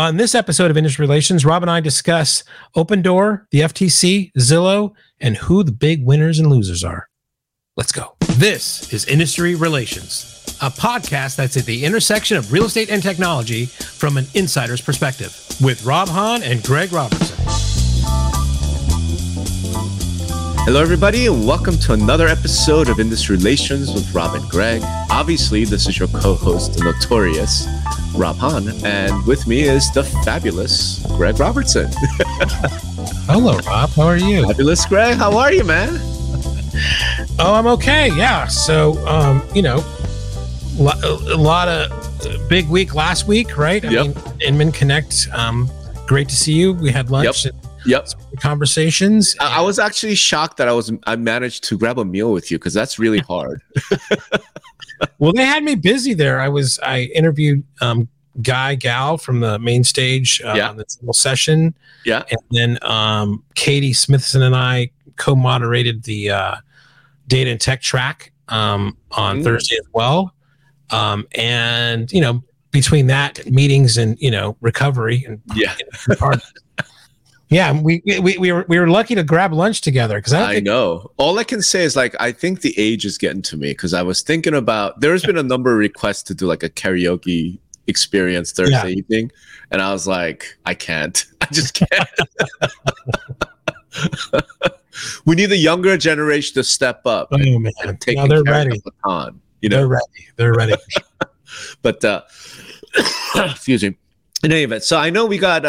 On this episode of Industry Relations, Rob and I discuss Opendoor, the FTC, Zillow, and who the big winners and losers are. Let's go. This is Industry Relations, a podcast that's at the intersection of real estate and technology from an insider's perspective with Rob Hahn and Greg Robertson. Hello, everybody, and welcome to another episode of Industry Relations with Rob and Greg. Obviously, this is your co-host, the notorious Rob Hahn, and with me is the fabulous Greg Robertson. Hello, Rob. How are you? Fabulous, Greg. How are you, man? Oh, I'm okay. Yeah. So, a lot of big week last week, right? I mean, Inman Connect. Great to see you. We had lunch. Yep. Conversations. I was actually shocked that I managed to grab a meal with you, because that's really hard. Well, they had me busy there. I interviewed Guy Gal from the main stage on this little session. Yeah. And then Katie Smithson and I co-moderated the data and tech track on Thursday as well. And between that, meetings and recovery and Yeah, we were lucky to grab lunch together, because I know. All I can say is I think the age is getting to me, because I was thinking about, there's been a number of requests to do a karaoke experience Thursday evening, and I was like, I can't. I just can't. We need the younger generation to step up and take the baton. They're ready. But excuse me. In any event, so I know we got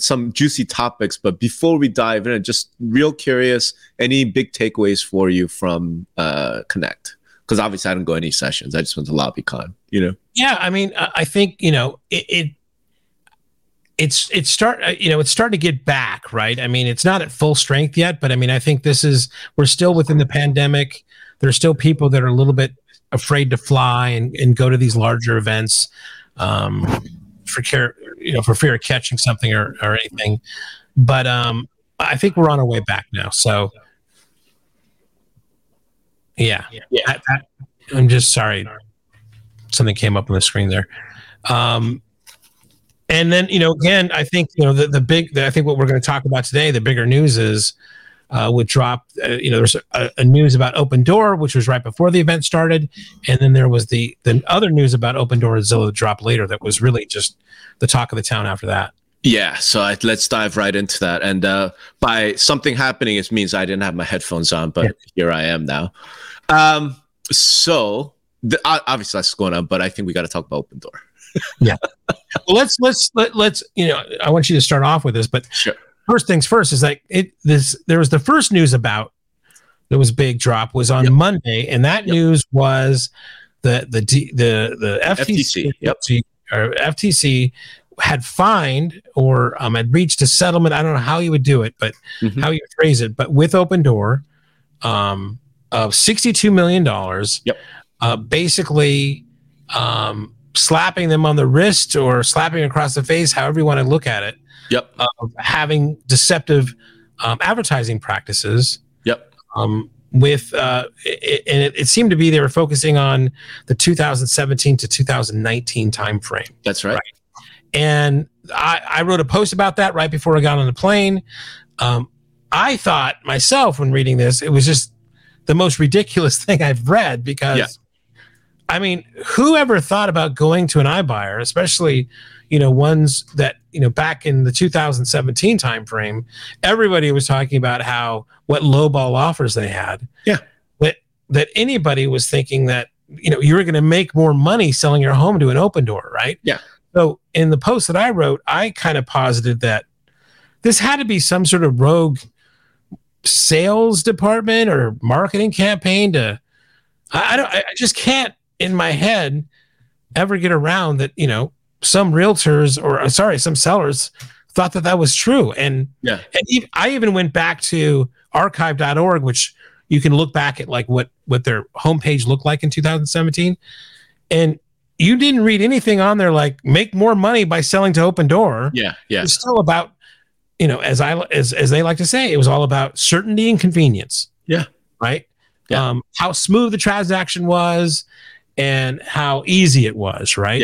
some juicy topics, but before we dive in, I'm just real curious, any big takeaways for you from Connect? Because obviously I didn't go any sessions. I just went to LobbyCon, Yeah, I mean, I think, it's starting to get back, right? I mean, it's not at full strength yet, but I mean, I think we're still within the pandemic. There's still people that are a little bit afraid to fly and go to these larger events. For fear of catching something or anything, but I think we're on our way back now. So, yeah. I'm just sorry, something came up on the screen there. And then again, I think I think what we're going to talk about today, the bigger news is would drop. There's a news about Opendoor, which was right before the event started, and then there was the other news about Opendoor and Zillow drop later. That was really just the talk of the town after that. Yeah, so let's dive right into that. And by something happening, it means I didn't have my headphones on, but here I am now. Obviously that's going on, but I think we got to talk about Opendoor. Yeah, let's I want you to start off with this, but sure. First things first is there was the first news about that was big drop was on Monday, and that news was the FTC or FTC had fined or had reached a settlement. I don't know how you would do it, but how you would phrase it, but with Opendoor of $62 million, basically slapping them on the wrist or slapping across the face, however you want to look at it. Of having deceptive advertising practices. It seemed to be they were focusing on the 2017 to 2019 timeframe. That's right. And I wrote a post about that right before I got on the plane. I thought myself when reading this, it was just the most ridiculous thing I've read, because I mean, whoever thought about going to an iBuyer, especially ones that back in the 2017 timeframe, everybody was talking about what lowball offers they had. Yeah, that anybody was thinking that you were going to make more money selling your home to an Opendoor, right? Yeah. So in the post that I wrote, I kind of posited that this had to be some sort of rogue sales department or marketing campaign to. I just can't in my head ever get around that some realtors some sellers thought that was true, and I even went back to archive.org, which you can look back at what their homepage looked like in 2017, and you didn't read anything on there like make more money by selling to Opendoor. It's still about as they like to say, it was all about certainty and convenience. How smooth the transaction was and how easy it was, right?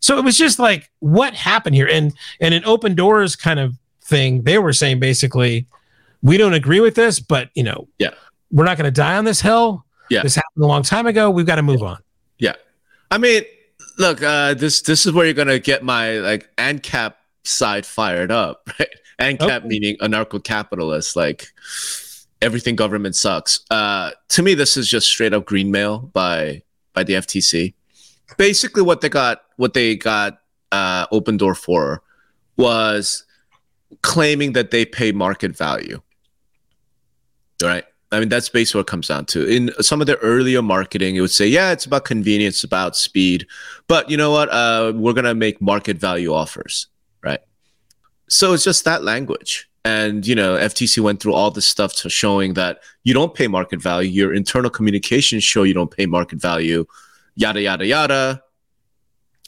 So it was just like, what happened here? And an Open Doors kind of thing, they were saying basically, we don't agree with this, but you know, we're not going to die on this hill. Yeah. This happened a long time ago. We've got to move on. Yeah. I mean, look, this is where you're going to get my like ANCAP side fired up, right? ANCAP meaning anarcho-capitalist, like everything government sucks. To me, this is just straight up greenmail by the FTC. Basically, what they got Opendoor for was claiming that they pay market value. Right? I mean, that's basically what it comes down to. In some of the earlier marketing, it would say, yeah, it's about convenience, about speed. But you know what? We're going to make market value offers. Right? So it's just that language. And, you know, FTC went through all this stuff to showing that you don't pay market value. Your internal communications show you don't pay market value. Yada, yada, yada.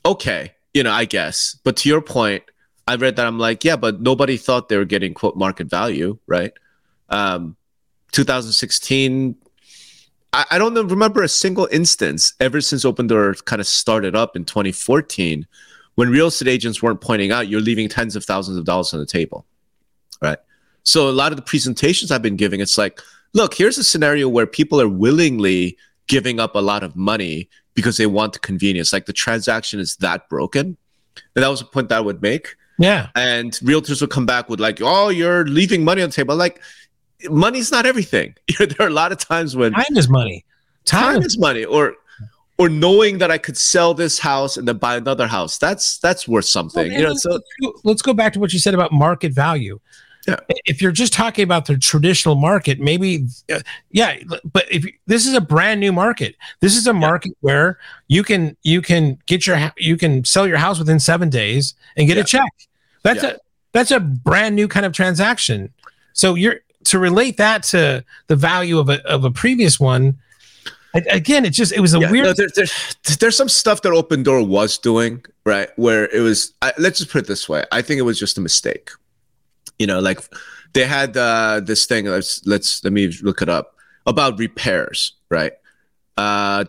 Okay. You know, I guess. But to your point, I read that. I'm like, yeah, but nobody thought they were getting, quote, market value, right? 2016, I don't remember a single instance ever since Opendoor kind of started up in 2014 when real estate agents weren't pointing out you're leaving tens of thousands of dollars on the table, right? So a lot of the presentations I've been giving, it's like, look, here's a scenario where people are willingly giving up a lot of money because they want the convenience. Like the transaction is that broken. And that was a point that I would make. Yeah. And realtors would come back with like, oh, you're leaving money on the table. Like, money's not everything. There are a lot of times when time is money. Time is money, or knowing that I could sell this house and then buy another house. That's worth something. Well, you know. So let's go back to what you said about market value. Yeah. If you're just talking about the traditional market, maybe but if this is a brand new market, this is a market where you can get you can sell your house within 7 days and get a check. That's a brand new kind of transaction. So you're. To relate that to the value of a previous one, again, it was weird. No, there's some stuff that Opendoor was doing, right? Where it was, let's just put it this way. I think it was just a mistake. You know, like they had this thing. Let me look it up about repairs, right? They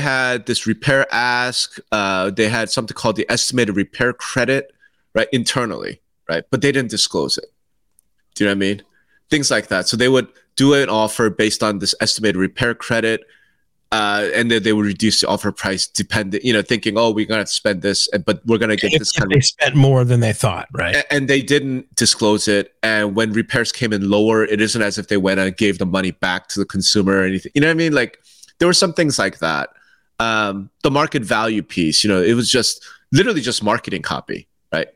had this repair ask. They had something called the estimated repair credit, right? Internally, right? But they didn't disclose it. Do you know what I mean? Things like that. So they would do an offer based on this estimated repair credit, and then they would reduce the offer price dependent, you know, thinking, oh, we're going to spend this, but we're going to get this kind of... They spent more than they thought, right? And they didn't disclose it. And when repairs came in lower, it isn't as if they went and gave the money back to the consumer or anything. You know what I mean? Like, there were some things like that. The market value piece, you know, it was just literally just marketing copy, right?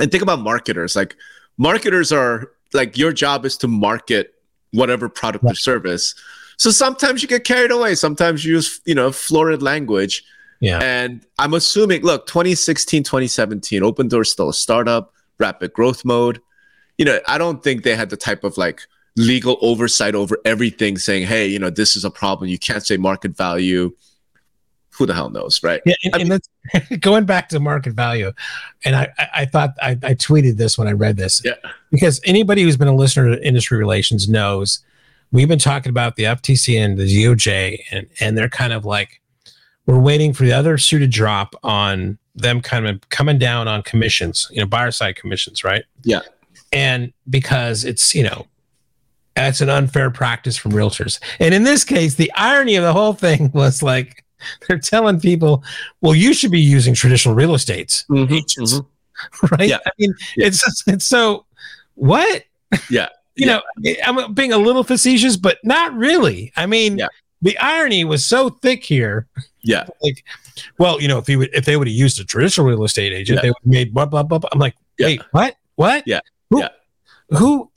And think about marketers. Like, marketers are... Like, your job is to market whatever product or service. So sometimes you get carried away. Sometimes you use, you know, florid language. Yeah. And I'm assuming, look, 2016, 2017, Opendoor's still a startup, rapid growth mode. You know, I don't think they had the type of like legal oversight over everything saying, hey, you know, this is a problem. You can't say market value. Who the hell knows, right? Yeah, and going back to market value, and I thought I tweeted this when I read this. Yeah. Because anybody who's been a listener to industry relations knows we've been talking about the FTC and the DOJ, and they're kind of like, we're waiting for the other shoe to drop on them kind of coming down on commissions, you know, buyer side commissions, right? Yeah. And because it's, you know, that's an unfair practice from realtors. And in this case, the irony of the whole thing was like, they're telling people, well, you should be using traditional real estate agents, right? Yeah. I mean, it's so what? Yeah. You know, I'm being a little facetious, but not really. I mean, the irony was so thick here. Yeah. Like, well, you know, if they would have used a traditional real estate agent, they would have made blah, blah, blah, blah. I'm like, wait, what? What? Yeah. Who?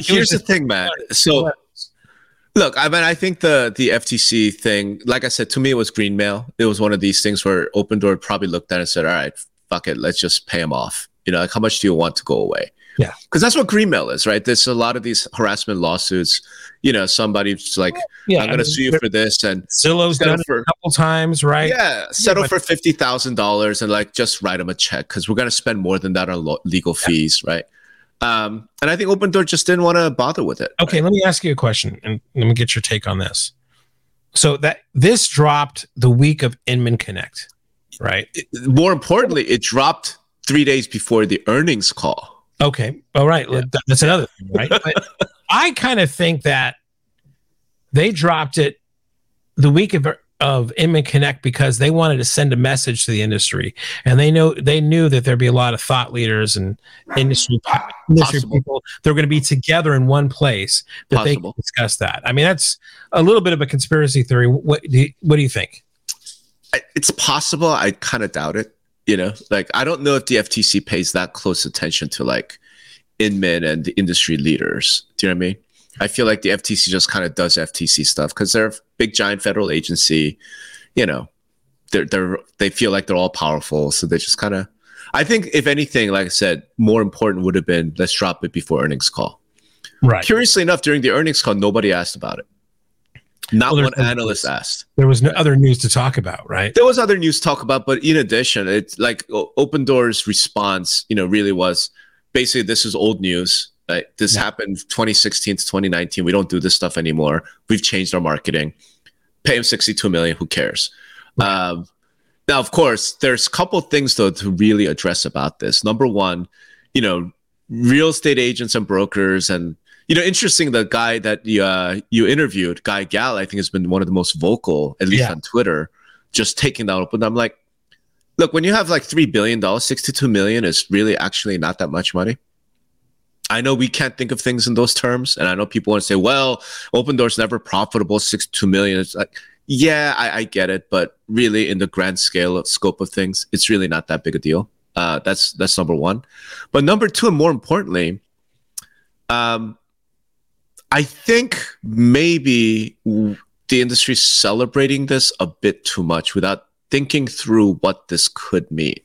Here's the thing, man. So. Look, I mean, I think the FTC thing, like I said, to me, it was greenmail. It was one of these things where Opendoor probably looked at it and said, all right, fuck it. Let's just pay them off. You know, like, how much do you want to go away? Yeah. Because that's what greenmail is, right? There's a lot of these harassment lawsuits. You know, somebody's like, I'm going to sue you for this. And Zillow's done it a couple times, right? Yeah. Settle for $50,000 and like, just write them a check because we're going to spend more than that on legal fees, right? And I think Opendoor just didn't want to bother with it. Okay, right? Let me ask you a question, and let me get your take on this. So that this dropped the week of Inman Connect. right? More importantly, it dropped 3 days before the earnings call. Okay. All right. Yeah. That's another thing, right? But I kind of think that they dropped it the week of Inman Connect because they wanted to send a message to the industry, and they knew that there'd be a lot of thought leaders and industry people. They're going to be together in one place that they can discuss that. I mean, that's a little bit of a conspiracy theory. What do you think? It's possible. I kind of doubt it. You know, like, I don't know if the FTC pays that close attention to like Inman and the industry leaders. Do you know what I mean? I feel like the FTC just kind of does FTC stuff because they're a big, giant federal agency. You know, they feel like they're all powerful, so they just kind of. I think if anything, like I said, more important would have been let's drop it before earnings call. Right. Curiously enough, during the earnings call, nobody asked about it. Not one analyst asked. There was no other news to talk about, right? There was other news to talk about, but in addition, it's like Opendoor's response, you know, really was basically this is old news. Like, this happened 2016 to 2019. We don't do this stuff anymore. We've changed our marketing. Pay them $62 million. Who cares? Right. Now, of course, there's a couple things, though, to really address about this. Number one, you know, real estate agents and brokers and, you know, interesting, the guy that you interviewed, Guy Gal, I think has been one of the most vocal, at least on Twitter, just taking that up. And I'm like, look, when you have like $3 billion, $62 million is really actually not that much money. I know we can't think of things in those terms. And I know people want to say, well, Opendoor's never profitable, $62 million. It's like, yeah, I get it. But really, in the grand scope of things, it's really not that big a deal. That's number one. But number two, and more importantly, I think maybe the industry's celebrating this a bit too much without thinking through what this could mean.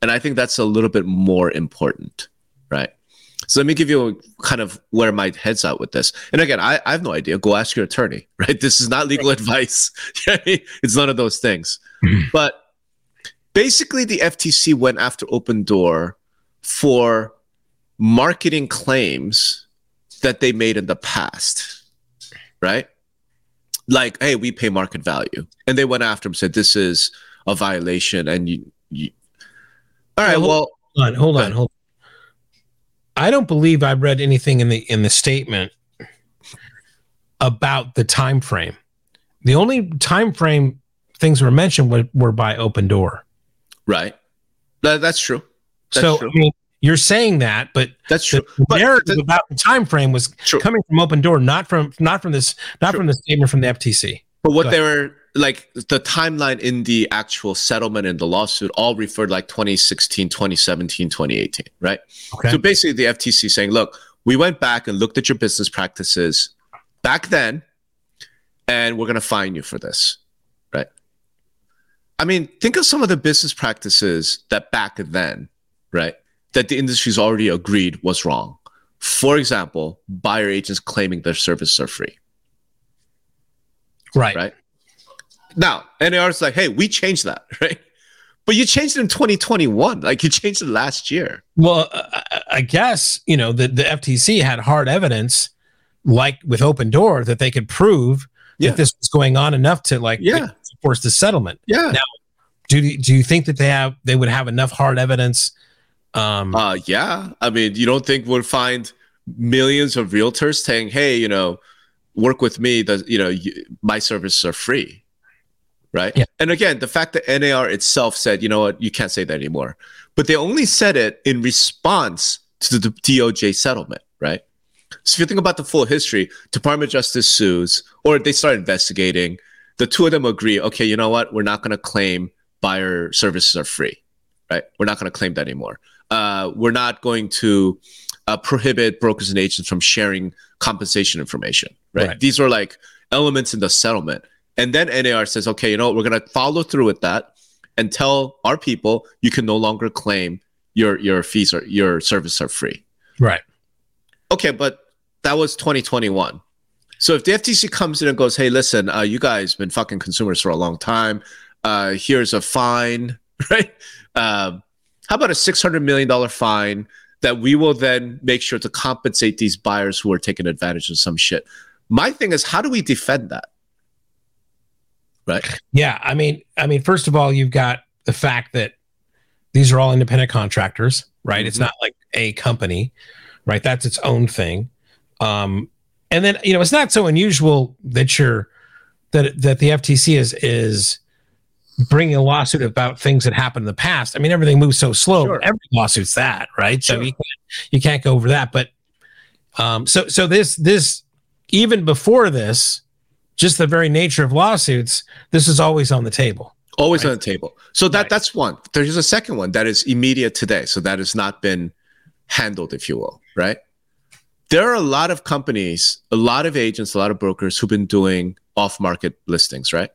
And I think that's a little bit more important, right? So let me give you a kind of where my head's at with this. And again, I have no idea. Go ask your attorney, right? This is not legal advice. It's none of those things. Mm-hmm. But basically, the FTC went after Opendoor for marketing claims that they made in the past, right? Like, hey, we pay market value. And they went after him and said, this is a violation. And you... All right, Hold on. I don't believe I read anything in the statement about the time frame. The only time frame things were mentioned were by Opendoor. Right. That's true. That's true. I mean, you're saying that, but that's true. The narrative about the time frame was coming from Opendoor, not from the statement from the FTC. But what they were like the timeline in the actual settlement and the lawsuit all referred like 2016, 2017, 2018, right? Okay. So basically the FTC saying, look, we went back and looked at your business practices back then, and we're going to fine you for this, right? I mean, think of some of the business practices that back then, right, that the industry's already agreed was wrong. For example, buyer agents claiming their services are free. Right. Now, NAR is like, hey, we changed that, right? But you changed it in 2021. Like, you changed it last year. Well, I guess, you know, the FTC had hard evidence, like with Opendoor, that they could prove that this was going on enough to, like, force the settlement. Yeah. Now, do you think that they would have enough hard evidence? Yeah. I mean, you don't think we'll find millions of realtors saying, hey, you know, work with me, my services are free. Right. Yeah. And again, the fact that NAR itself said, you know what, you can't say that anymore. But they only said it in response to the DOJ settlement. Right. So if you think about the full history, Department of Justice sues, or they start investigating. The two of them agree, okay, you know what, we're not going to claim buyer services are free. Right. We're not going to claim that anymore. We're not going to prohibit brokers and agents from sharing compensation information. Right. These are like elements in the settlement. And then NAR says, okay, you know what? We're going to follow through with that and tell our people you can no longer claim your fees or your services are free. Right. Okay, but that was 2021. So if the FTC comes in and goes, hey, listen, you guys been fucking consumers for a long time. Here's a fine, right? How about a $600 million fine that we will then make sure to compensate these buyers who are taking advantage of some shit? My thing is, how do we defend that? Right. Yeah. I mean, first of all, you've got the fact that these are all independent contractors, right? Mm-hmm. It's not like a company, right? That's its own thing. And then, you know, it's not so unusual that that the FTC is bringing a lawsuit about things that happened in the past. I mean, everything moves so slow. Sure. Every lawsuit's that, right? Sure. So you can't go over that. But so this even before this, just the very nature of lawsuits, this is always on the table. Always, right? On the table. So that's one. There's a second one that is immediate today. So that has not been handled, if you will, right? There are a lot of companies, a lot of agents, a lot of brokers who've been doing off-market listings, right?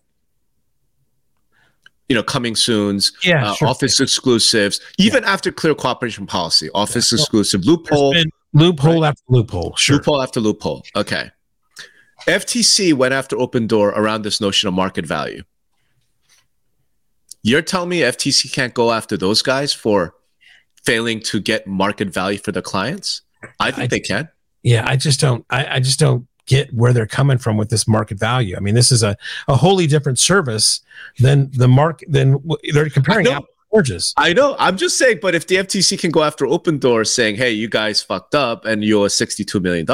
You know, coming soons, office exclusives, even after clear cooperation policy, office exclusive, loophole after loophole. Sure. Loophole after loophole. Okay. FTC went after Opendoor around this notion of market value. You're telling me FTC can't go after those guys for failing to get market value for the clients? I think they can. Yeah, I just don't get where they're coming from with this market value. I mean, this is a wholly different service than the market. Then they're comparing apples and oranges. I know. I'm just saying. But if the FTC can go after Opendoor, saying, "Hey, you guys fucked up, and you owe us $62 million,"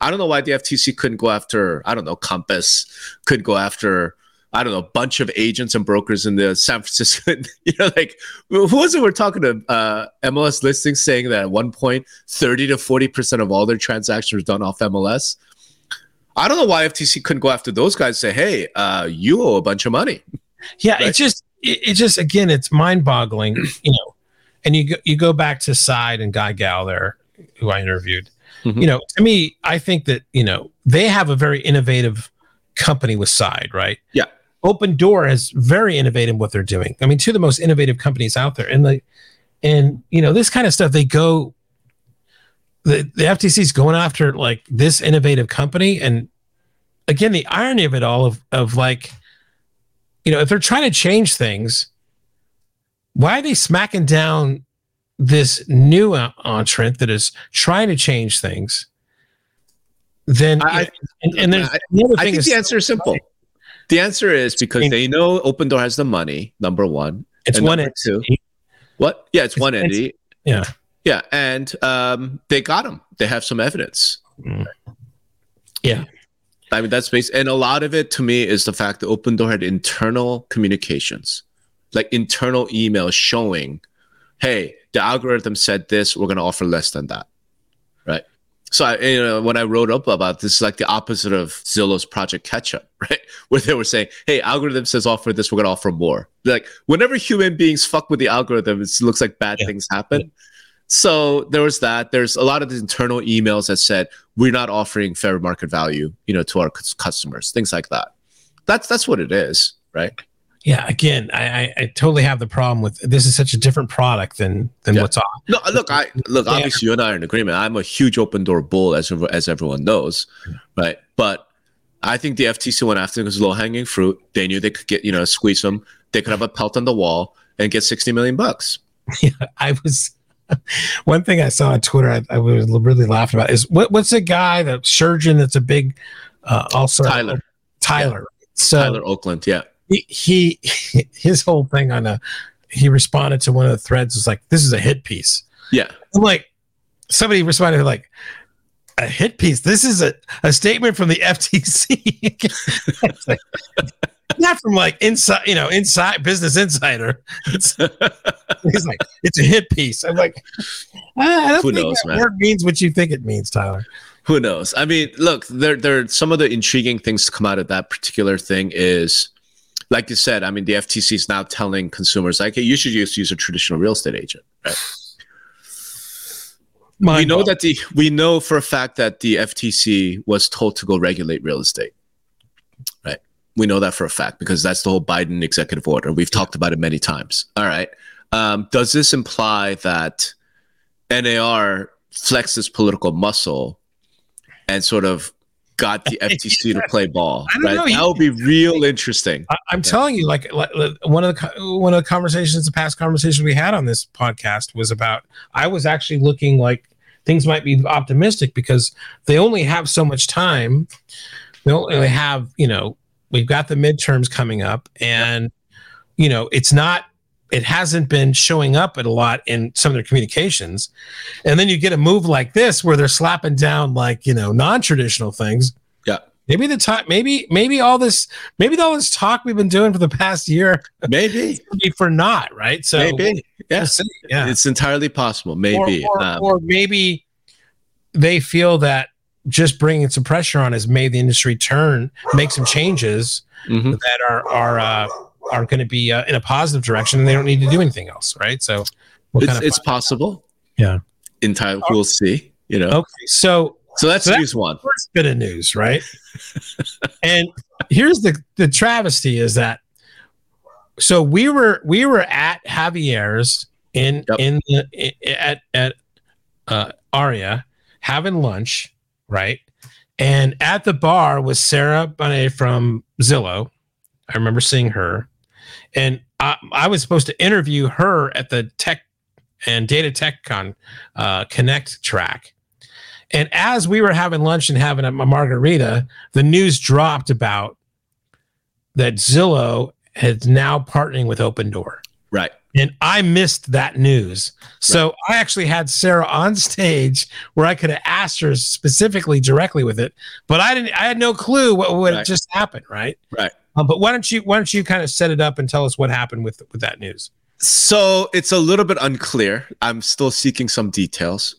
I don't know why the FTC couldn't go after, I don't know, Compass, could go after, I don't know, a bunch of agents and brokers in the San Francisco. You know, like, who was it we're talking to? MLS listings saying that at one point, 30 to 40% of all their transactions are done off MLS. I don't know why FTC couldn't go after those guys and say, hey, you owe a bunch of money. Yeah, right? It's just again, it's mind-boggling, you know. And you go back to Side and Guy Gal there, who I interviewed. Mm-hmm. You know, to me, I think that, you know, they have a very innovative company with Side, right? Yeah. Opendoor is very innovative in what they're doing. I mean, two of the most innovative companies out there. And you know, this kind of stuff, the FTC is going after like this innovative company. And again, the irony of it all of like, you know, if they're trying to change things, why are they smacking down this new entrant that is trying to change things? Then I think the answer is simple. The answer is because they know Opendoor has the money, number one. It's one entity. Two, what? Yeah, it's one entity. Yeah. Yeah, and they got them. They have some evidence. Mm. Yeah. I mean, that's based. And a lot of it, to me, is the fact that Opendoor had internal communications, like internal emails showing, hey, the algorithm said this, we're going to offer less than that, right? So, you know, when I wrote up about this, is like the opposite of Zillow's Project Ketchup, right? Where they were saying, hey, algorithm says offer this, we're going to offer more. Like, whenever human beings fuck with the algorithm, it looks like bad things happen. Yeah. So there was that. There's a lot of the internal emails that said, we're not offering fair market value, you know, to our customers, things like that. That's what it is, right? Yeah, again, I totally have the problem with this is such a different product than what's on. No, look. Obviously, you and I are in agreement. I'm a huge Opendoor bull, as everyone knows, right? But I think the FTC went after it because low hanging fruit. They knew they could get, you know, squeeze them. They could have a pelt on the wall and get $60 million. Yeah, I was. One thing I saw on Twitter, I was really laughing about is what's the guy, the surgeon that's a big, also Tyler. Yeah. So Tyler Oakland, yeah. His whole thing he responded to one of the threads was like, this is a hit piece. Yeah. I'm like, somebody responded like, a hit piece. This is a statement from the FTC. It's like, not from like inside, you know, inside Business Insider. He's like, it's a hit piece. I'm like, I don't think that word means what you think it means, Tyler. Who knows? I mean, look, there. Some of the intriguing things to come out of that particular thing is, like you said, I mean, the FTC is now telling consumers, like, hey, you should just use a traditional real estate agent. Right? We know for a fact that the FTC was told to go regulate real estate. Right? We know that for a fact because that's the whole Biden executive order. We've talked about it many times. All right. Does this imply that NAR flexes political muscle and sort of got the FTC to play ball? I don't know. That would be real interesting. I'm telling you, like one of the conversations, the past conversation we had on this podcast was about. I was actually looking like things might be optimistic because they only have so much time. They only have, you know, we've got the midterms coming up, and you know, it's not it hasn't been showing up at a lot in some of their communications. And then you get a move like this where they're slapping down like, you know, non-traditional things. Yeah. Maybe the time, maybe all this talk we've been doing for the past year, maybe for not, right? So maybe, yes, yeah. It's entirely possible. Maybe, or maybe they feel that just bringing some pressure on has made the industry make some changes that are going to be in a positive direction, and they don't need to do anything else, right? So it's possible. Yeah, entirely. We'll see. You know. Okay, so. So that's news one. First bit of news, right? And here's the travesty is that so we were at Javier's at Aria having lunch, right? And at the bar was Sarah Bonet from Zillow. I remember seeing her, and I was supposed to interview her at the Tech and Data Tech Con Connect track. And as we were having lunch and having a margarita, the news dropped about that Zillow is now partnering with Opendoor. Right. And I missed that news. So right. I actually had Sarah on stage where I could have asked her specifically directly with it, but I had no clue what right. just happened. Right. Right. But why don't you kind of set it up and tell us what happened with that news? So it's a little bit unclear. I'm still seeking some details.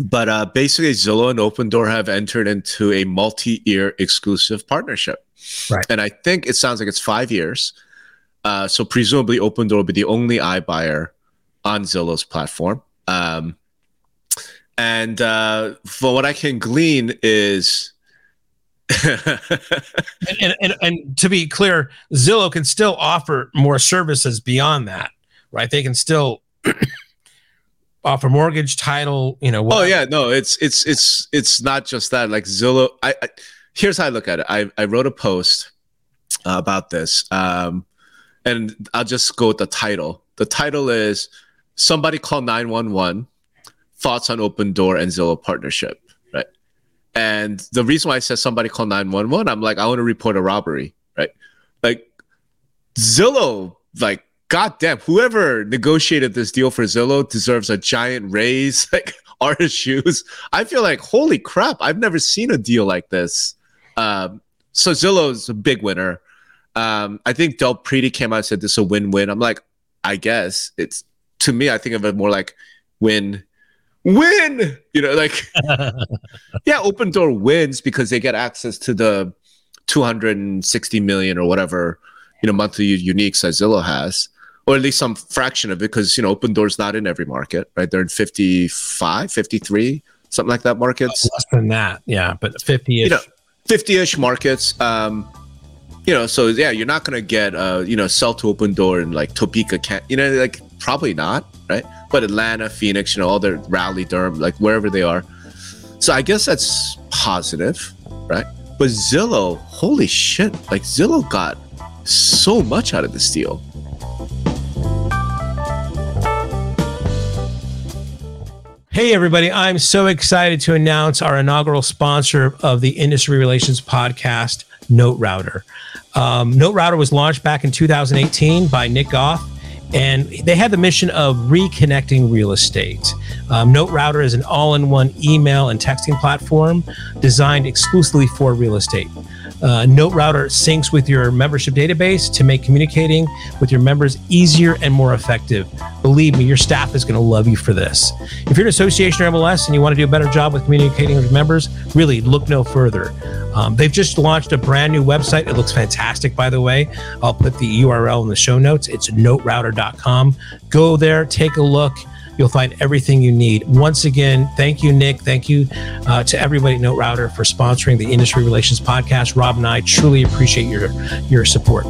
But basically, Zillow and Opendoor have entered into a multi-year exclusive partnership. Right. And I think it sounds like it's 5 years. So presumably, Opendoor will be the only iBuyer on Zillow's platform. And for what I can glean is... and to be clear, Zillow can still offer more services beyond that, right? They can still... offer mortgage, title, you know. Whatever. Oh yeah, no, it's not just that. Like Zillow, I here's how I look at it. I wrote a post about this, and I'll just go with the title. The title is "Somebody Call 911: Thoughts on Opendoor and Zillow Partnership." Right, and the reason why I said "Somebody Call 911," I'm like, I want to report a robbery. Right, like Zillow, like. God damn, whoever negotiated this deal for Zillow deserves a giant raise, like RSUs. I feel like, holy crap, I've never seen a deal like this. So Zillow's a big winner. I think Del Prete came out and said this is a win-win. I'm like, I guess. It's to me, I think of it more like win. You know, like, yeah, Opendoor wins because they get access to the 260 million or whatever, you know, monthly uniques that Zillow has. Or at least some fraction of it, because, you know, Opendoor's not in every market, right? They're in 55, 53, something like that markets. Less than that, yeah, but 50-ish. You know, 50-ish markets. You know, so, yeah, you're not going to get, you know, sell to Opendoor in, like, Topeka, you know, like, probably not, right? But Atlanta, Phoenix, you know, all their Raleigh-Durham, like, wherever they are. So I guess that's positive, right? But Zillow, holy shit, like, Zillow got... so much out of this deal. Hey everybody, I'm so excited to announce our inaugural sponsor of the Industry Relations Podcast, Note Router. Note Router was launched back in 2018 by Nick Goff, and they had the mission of reconnecting real estate. Note Router is an all-in-one email and texting platform designed exclusively for real estate. Note Router syncs with your membership database to make communicating with your members easier and more effective. Believe me, your staff is going to love you for this. If you're an association or MLS and you want to do a better job with communicating with members, really look no further. They've just launched a brand new website. It looks fantastic, by the way. I'll put the URL in the show notes. It's noterouter.com. Go there, take a look. You'll find everything you need. Once again, thank you, Nick. Thank you to everybody at Note Router for sponsoring the Industry Relations Podcast. Rob and I truly appreciate your support.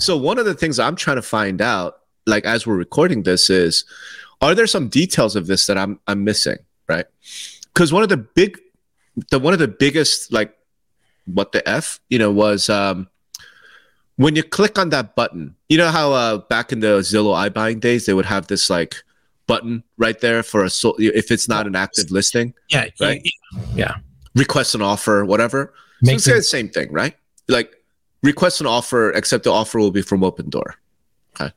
So one of the things I'm trying to find out, like as we're recording this, is are there some details of this that I'm missing, right? Because one of the biggest, like, what the F, you know, was when you click on that button, you know how back in the Zillow iBuying days, they would have this like button right there for if it's not an active listing. Yeah. Right? Yeah. Request an offer, whatever. It's the same thing, right? Like request an offer, accept the offer will be from Opendoor. Okay.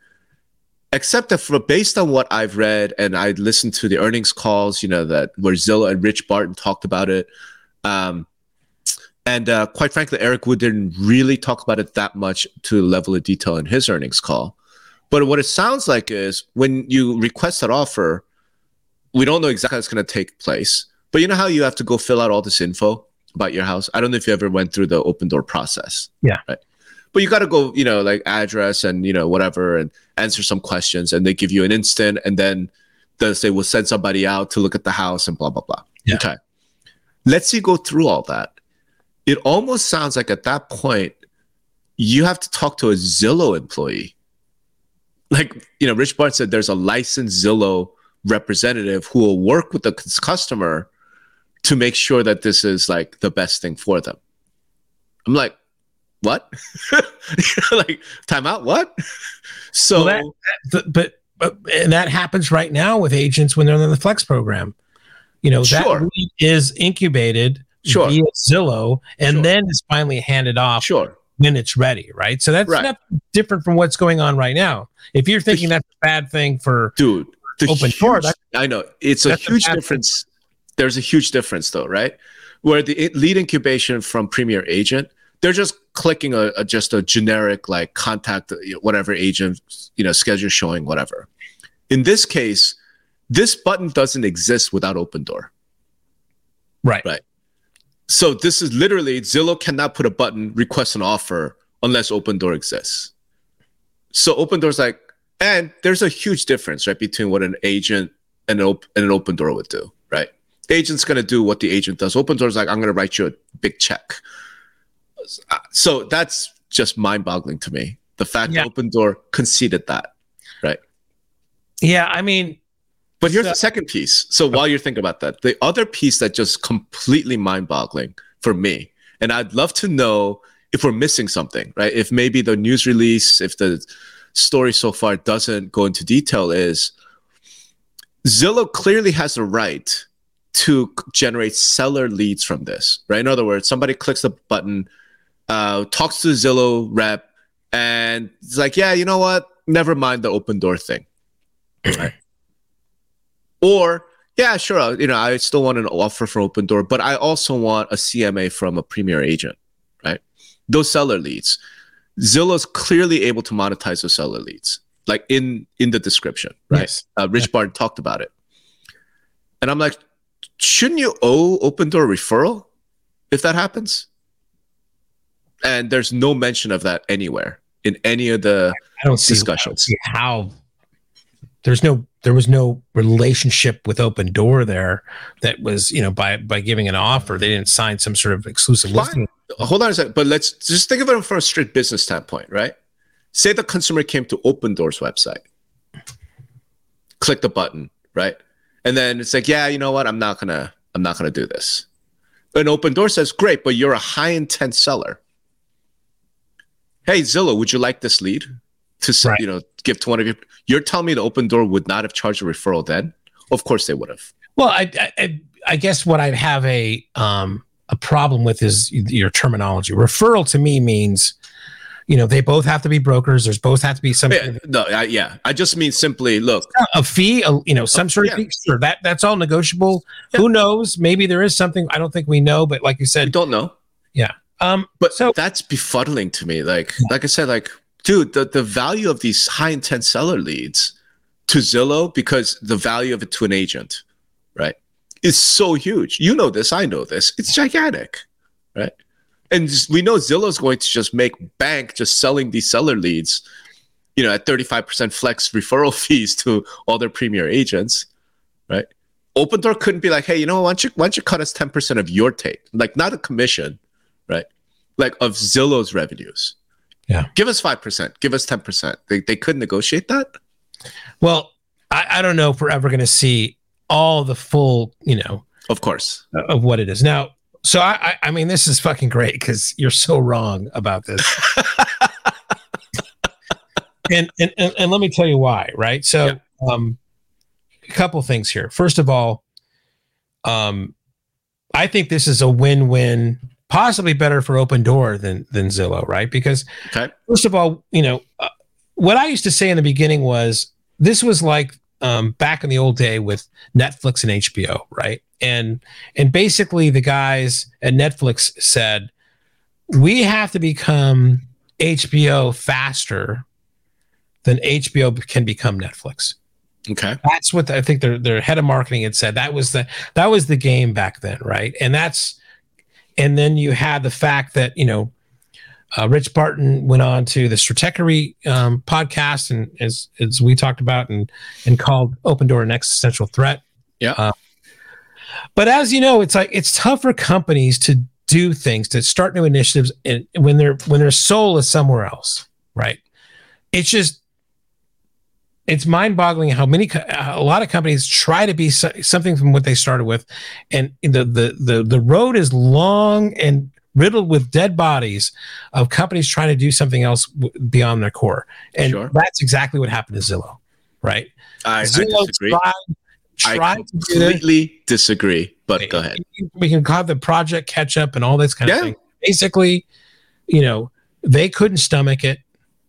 Except that for, based on what I've read and I listened to the earnings calls, you know, that where Zillow and Rich Barton talked about it. And quite frankly, Eric Wood didn't really talk about it that much to the level of detail in his earnings call. But what it sounds like is when you request that offer, we don't know exactly how it's going to take place. But you know how you have to go fill out all this info about your house? I don't know if you ever went through the Opendoor process. Yeah. Right? But you got to go, you know, like address and, you know, whatever, and answer some questions. And they give you an instant. And then they'll say, we'll send somebody out to look at the house and blah, blah, blah. Yeah. Okay. Let's see, go through all that. It almost sounds like at that point, you have to talk to a Zillow employee. Like, you know, Rich Barton said there's a licensed Zillow representative who will work with the customer to make sure that this is like the best thing for them. I'm like, what? Like, time out, what? So, well, and that happens right now with agents when they're in the Flex program. You know, that lead is incubated via Zillow, and then it's finally handed off when it's ready, right? So that's not different from what's going on right now. If you're thinking that's a bad thing for Opendoor, I know it's a huge difference. There's a huge difference, though, right? Where the lead incubation from Premier Agent, they're just clicking a generic like contact whatever agent, you know, schedule showing whatever. In this case, this button doesn't exist without Opendoor, right? Right. So this is literally Zillow cannot put a button request an offer unless Opendoor exists. So Opendoor's like, and there's a huge difference, right, between what an agent and an Opendoor would do, right? The agent's going to do what the agent does. Opendoor's like, I'm going to write you a big check. So that's just mind-boggling to me. The fact that Opendoor conceded that, right? Yeah, I mean, but here's the second piece. So while you're thinking about that, the other piece that just completely mind-boggling for me, and I'd love to know if we're missing something, right? If maybe the news release, if the story so far doesn't go into detail, is Zillow clearly has the right to generate seller leads from this, right? In other words, somebody clicks the button, talks to the Zillow rep, and it's like, yeah, you know what? Never mind the Opendoor thing, right? Or, yeah, sure, you know, I still want an offer from Opendoor, but I also want a CMA from a Premier Agent, right? Those seller leads. Zillow's clearly able to monetize those seller leads, like in the description, right? Yes. Rich Barton talked about it. And I'm like, shouldn't you owe Opendoor referral if that happens? And there's no mention of that anywhere in any of the discussions. I don't see how. There was no relationship with Opendoor there that was, you know, by giving an offer, they didn't sign some sort of exclusive listing. Hold on a second, but let's just think of it from a strict business standpoint, right? Say the consumer came to Opendoor's website, click the button, right? And then it's like, yeah, you know what? I'm not gonna do this. And Opendoor says, great, but you're a high intent seller. Hey Zillow, would you like this lead? To sell, right. You know, give to one of your. You're telling me the Opendoor would not have charged a referral then? Of course they would have. Well, I guess what I'd have a problem with is your terminology. Referral to me means, you know, they both have to be brokers. There's both have to be some. Yeah, no, I just mean simply look. A fee, some sort of fee. Sure, that's all negotiable. Yeah. Who knows? Maybe there is something. I don't think we know, but like you said, we don't know. Yeah. But so that's befuddling to me. Like I said, like. Dude, the value of these high-intent seller leads to Zillow, because the value of it to an agent, right, is so huge. You know this. I know this. It's gigantic, right? And we know Zillow's going to just make bank just selling these seller leads, you know, at 35% flex referral fees to all their Premier Agents, right? Opendoor couldn't be like, hey, you know, why don't you cut us 10% of your take? Like, not a commission, right? Like, of Zillow's revenues. Yeah, give us 5%. Give us 10%. They couldn't negotiate that. Well, I don't know if we're ever going to see all the full, you know, of course, of what it is now. So I mean, this is fucking great because you're so wrong about this. and let me tell you why. Right. So, yeah. A couple things here. First of all, I think this is a win-win possibly better for Opendoor than Zillow, right? Because first of all, you know, what I used to say in the beginning was this was like back in the old day with Netflix and HBO, right? And basically the guys at Netflix said, we have to become HBO faster than HBO can become Netflix. Okay, that's what I think their head of marketing had said. That was the game back then, right? And then you had the fact that, you know, Rich Barton went on to the Stratechery podcast, and as we talked about, and called Opendoor an existential threat. Yeah, but as you know, it's tough for companies to do things, to start new initiatives, and when their soul is somewhere else, right? It's just, it's mind-boggling how many, a lot of companies try to be something from what they started with, and the road is long and riddled with dead bodies of companies trying to do something else beyond their core. And that's exactly what happened to Zillow, right? Zillow disagree. I completely disagree. But go ahead. We can call it the project catch-up and all this kind of thing. Basically, you know, they couldn't stomach it.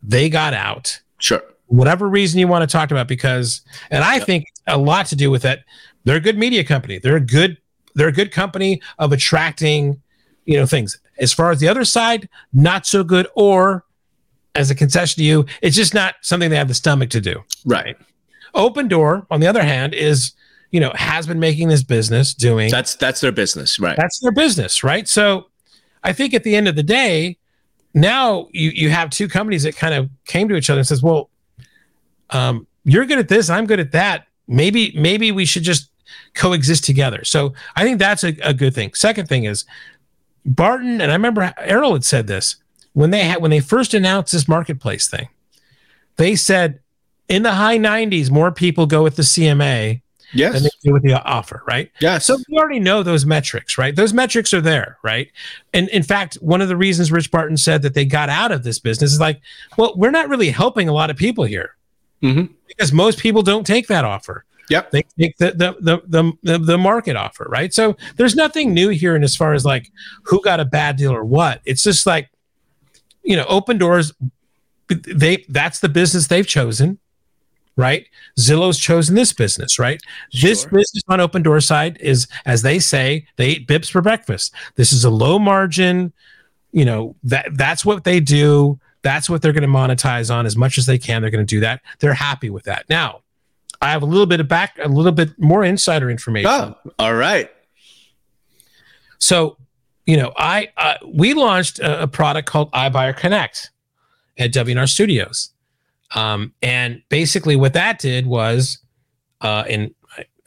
They got out. Sure. Whatever reason you want to talk about, because, and I think a lot to do with that. They're a good media company. They're a good company of attracting, you know, things. As far as the other side, not so good, or as a concession to you, it's just not something they have the stomach to do. Right. Opendoor, on the other hand, is, you know, has been making this business doing. That's their business, right? That's their business, right? So I think at the end of the day, now you have two companies that kind of came to each other and says, well, you're good at this, I'm good at that. Maybe we should just coexist together. So I think that's a good thing. Second thing is Barton, and I remember Errol had said this when they first announced this marketplace thing. They said in the high 90s, more people go with the CMA than they do with the offer, right? Yes. So we already know those metrics, right? Those metrics are there, right? And in fact, one of the reasons Rich Barton said that they got out of this business is like, well, we're not really helping a lot of people here. Mm-hmm. Because most people don't take that offer. Yep, they take the market offer, right? So there's nothing new here, in as far as like who got a bad deal or what. It's just like, you know, Opendoor's, that's the business they've chosen, right? Zillow's chosen this business, right? Sure. This business on Opendoor side is, as they say, they eat bips for breakfast. This is a low margin, you know, that's what they do. That's what they're going to monetize on as much as they can. They're going to do that. They're happy with that. Now, I have a little bit more insider information. Oh, all right. So, you know, we launched a product called iBuyer Connect at WR Studios, and basically what that did was, and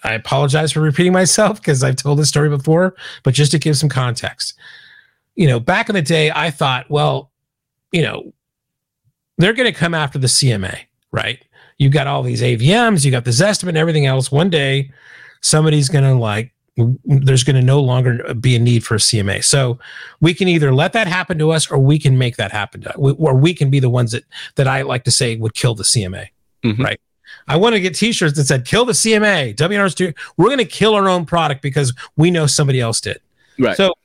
I apologize for repeating myself because I've told this story before, but just to give some context, you know, back in the day, I thought, well, you know, they're going to come after the CMA, right? You've got all these AVMs, you got the Zestimate and everything else. One day, somebody's going to there's going to no longer be a need for a CMA. So we can either let that happen to us, or we can make that happen to us, or we can be the ones that I like to say would kill the CMA, mm-hmm. right? I want to get T-shirts that said, kill the CMA, WR's2. We're going to kill our own product because we know somebody else did. Right. So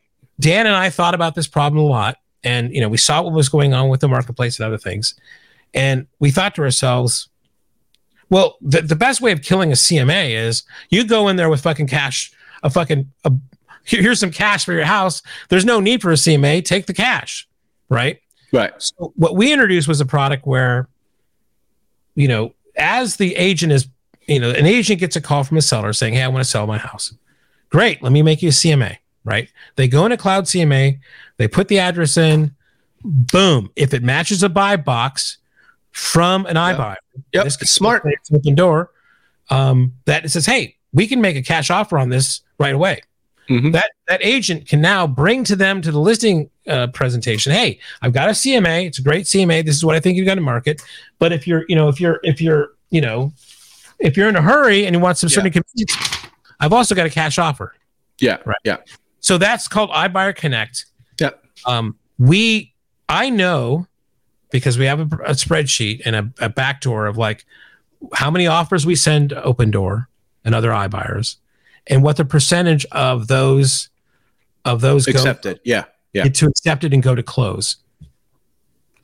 Dan and I thought about this problem a lot. And, you know, we saw what was going on with the marketplace and other things. And we thought to ourselves, well, the best way of killing a CMA is you go in there with fucking cash, here's some cash for your house. There's no need for a CMA. Take the cash, right? Right. So what we introduced was a product where, you know, as the agent is, you know, an agent gets a call from a seller saying, hey, I want to sell my house. Great. Let me make you a CMA, right? They go into Cloud CMA. They put the address in. Boom. If it matches a buy box from an iBuyer, it's smart. Opendoor, that says, hey, we can make a cash offer on this right away. Mm-hmm. That agent can now bring to them to the listing presentation. Hey, I've got a CMA. It's a great CMA. This is what I think you've got to market. But if you're in a hurry and you want some certain convenience, I've also got a cash offer. Yeah. Right. Yeah. So that's called iBuyer Connect. Yeah. I know, because we have a spreadsheet and a backdoor of like how many offers we send to Opendoor and other iBuyers, and what the percentage of those accepted. Go. Yeah. get to accept it and go to close.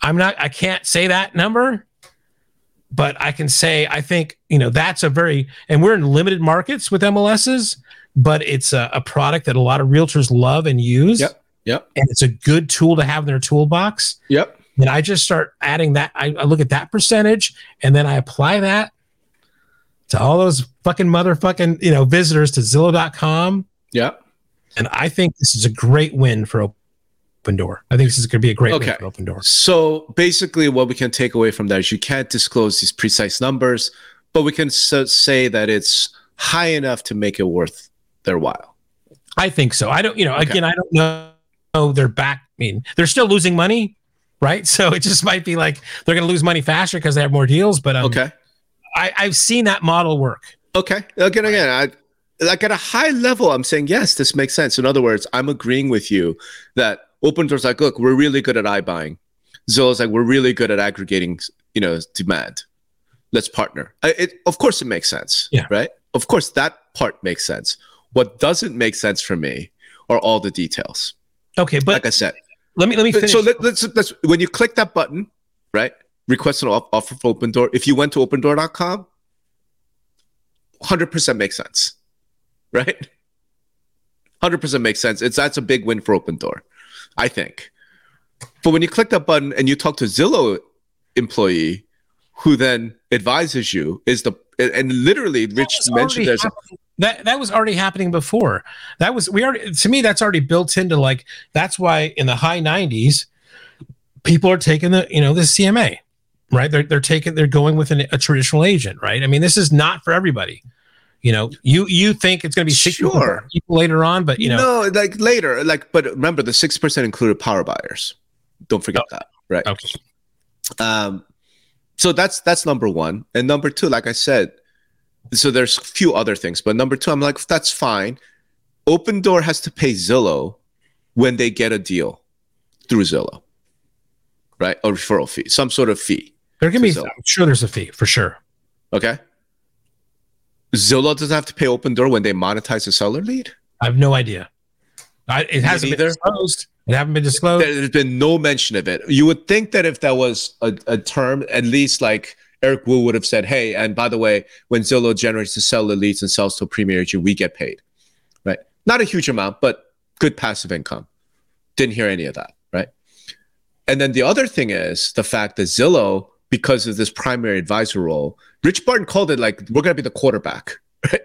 I can't say that number, but I can say, I think, you know, that's a very, and we're in limited markets with MLSs, but it's a product that a lot of realtors love and use. Yep. And it's a good tool to have in their toolbox. Yep. And I just start adding that. I look at that percentage and then I apply that to all those fucking motherfucking, you know, visitors to Zillow.com. Yep. And I think this is a great win for Opendoor. I think this is going to be a great win for Opendoor. So basically what we can take away from that is you can't disclose these precise numbers, but we can say that it's high enough to make it worth their while. I think so. I don't, you know, again, I don't know their back. I mean, they're still losing money, right? So it just might be like they're going to lose money faster because they have more deals. But I've seen that model work. Okay. Again, like at a high level, I'm saying, yes, this makes sense. In other words, I'm agreeing with you that Opendoor's like, look, we're really good at iBuying. Zillow's like, we're really good at aggregating, you know, demand. Let's partner. Of course it makes sense, right? Of course that part makes sense. What doesn't make sense for me are all the details. Okay, but like I said, let me finish. So let's when you click that button, right? Request an offer for Opendoor. If you went to opendoor.com, 100% makes sense, right? 100% makes sense. That's a big win for Opendoor, I think. But when you click that button and you talk to Zillow employee, who then advises you is the and literally Rich mentioned there's that was already happening before. That was to me that's already built into like that's why in the high 90s people are taking the the CMA, right? They're going with a traditional agent, right? I mean this is not for everybody. You think it's going to be 6 people later on, but but remember the 6% included power buyers. Don't forget that, right? Okay. So that's number one. And number two, like I said, so there's a few other things, but number two, I'm like, that's fine. Opendoor has to pay Zillow when they get a deal through Zillow, right? A referral fee, some sort of fee. There can be, I'm sure there's a fee for sure. Okay. Zillow doesn't have to pay Opendoor when they monetize a seller lead? I have no idea. It hasn't been disclosed. It hasn't been disclosed. There's been no mention of it. You would think that if that was a term, at least like Eric Wu would have said, hey, and by the way, when Zillow generates the seller leads and sells to a premier agent, we get paid, right? Not a huge amount, but good passive income. Didn't hear any of that, right? And then the other thing is the fact that Zillow, because of this primary advisor role, Rich Barton called it like, we're going to be the quarterback, right?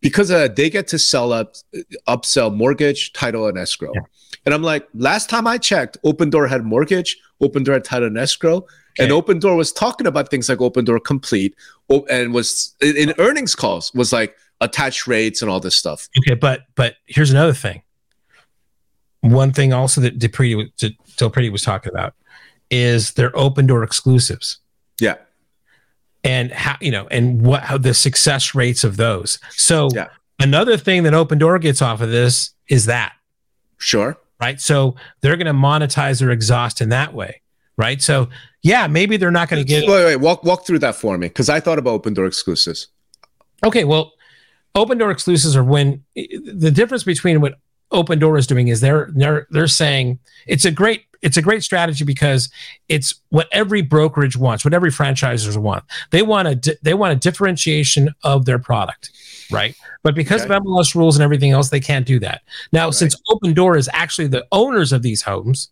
Because they get to upsell mortgage, title, and escrow. Yeah. And I'm like, last time I checked, Opendoor had mortgage, Opendoor had title and escrow, and Opendoor was talking about things like Opendoor Complete, and was in earnings calls was like attach rates and all this stuff. Okay, but here's another thing. One thing also that Delpreeti was talking about is their Opendoor exclusives. Yeah. And how how the success rates of those. So another thing that Opendoor gets off of this is that. Sure. Right. So they're going to monetize their exhaust in that way. Right. So maybe they're not going to get. Wait. Walk through that for me, because I thought about Opendoor exclusives. Okay. Well, Opendoor exclusives are when the difference between what Opendoor is doing is they're saying it's a great strategy because it's what every brokerage wants, what every franchisors want. They want a differentiation of their product, right? But because of MLS rules and everything else, they can't do that. Now, since Opendoor is actually the owners of these homes,